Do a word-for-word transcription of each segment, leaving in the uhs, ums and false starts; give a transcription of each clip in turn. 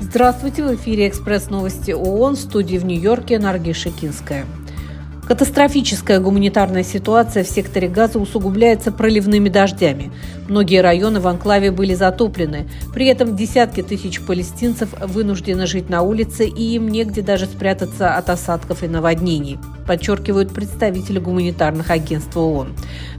Здравствуйте! В эфире «Экспресс-новости ООН», в студии в Нью-Йорке Наргиз Шекинская. Катастрофическая гуманитарная ситуация в секторе Газа усугубляется проливными дождями. Многие районы в анклаве были затоплены. При этом десятки тысяч палестинцев вынуждены жить на улице, и им негде даже спрятаться от осадков и наводнений, подчеркивают представители гуманитарных агентств ООН.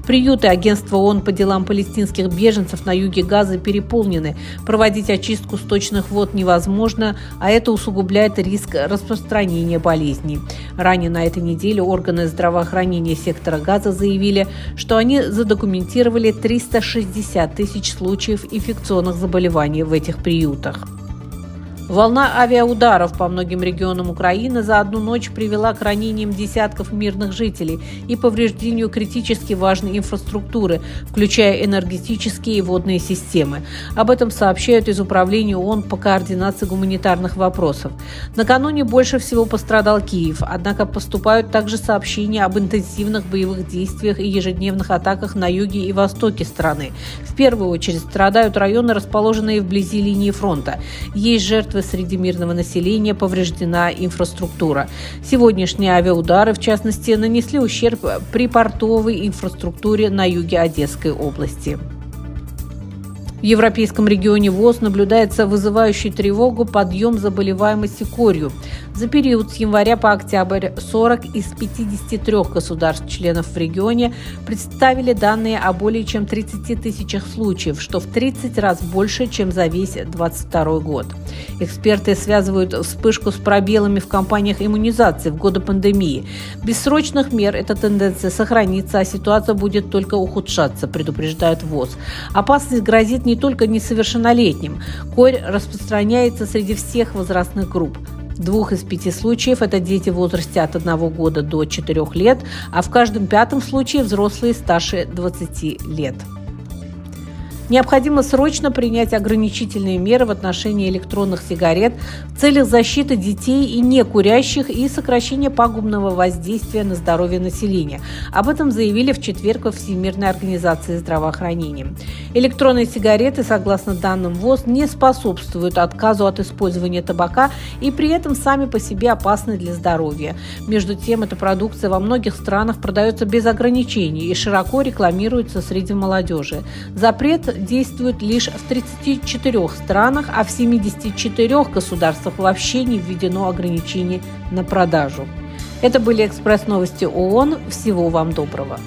Приюты агентства ООН по делам палестинских беженцев на юге Газы переполнены. Проводить очистку сточных вод невозможно, а это усугубляет риск распространения болезней. Ранее на этой неделе органы здравоохранения сектора Газа заявили, что они задокументировали триста шестьдесят тысяч случаев инфекционных заболеваний в этих приютах. Волна авиаударов по многим регионам Украины за одну ночь привела к ранениям десятков мирных жителей и повреждению критически важной инфраструктуры, включая энергетические и водные системы. Об этом сообщают из Управления ООН по координации гуманитарных вопросов. Накануне больше всего пострадал Киев, однако поступают также сообщения об интенсивных боевых действиях и ежедневных атаках на юге и востоке страны. В первую очередь страдают районы, расположенные вблизи линии фронта. Есть жертвы среди мирного населения, повреждена инфраструктура. Сегодняшние авиаудары, в частности, нанесли ущерб припортовой инфраструктуре на юге Одесской области. В европейском регионе ВОЗ наблюдается вызывающий тревогу подъем заболеваемости корью. За период с января по октябрь сорок из пятидесяти трёх государств-членов в регионе представили данные о более чем тридцати тысячах случаев, что в тридцать раз больше, чем за весь двадцать второй год. Эксперты связывают вспышку с пробелами в кампаниях иммунизации в годы пандемии. Без срочных мер эта тенденция сохранится, а ситуация будет только ухудшаться, предупреждают ВОЗ. Опасность грозит не только несовершеннолетним. Корь распространяется среди всех возрастных групп. Двух из пяти случаев – это дети в возрасте от одного года до четырёх лет, а в каждом пятом случае взрослые старше двадцати лет. Необходимо срочно принять ограничительные меры в отношении электронных сигарет в целях защиты детей и некурящих и сокращения пагубного воздействия на здоровье населения. Об этом заявили в четверг во Всемирной организации здравоохранения. Электронные сигареты, согласно данным ВОЗ, не способствуют отказу от использования табака и при этом сами по себе опасны для здоровья. Между тем, эта продукция во многих странах продается без ограничений и широко рекламируется среди молодежи. Запрет действует лишь в тридцати четырёх странах, а в семидесяти четырёх государствах вообще не введено ограничений на продажу. Это были «Экспресс-новости ООН». Всего вам доброго!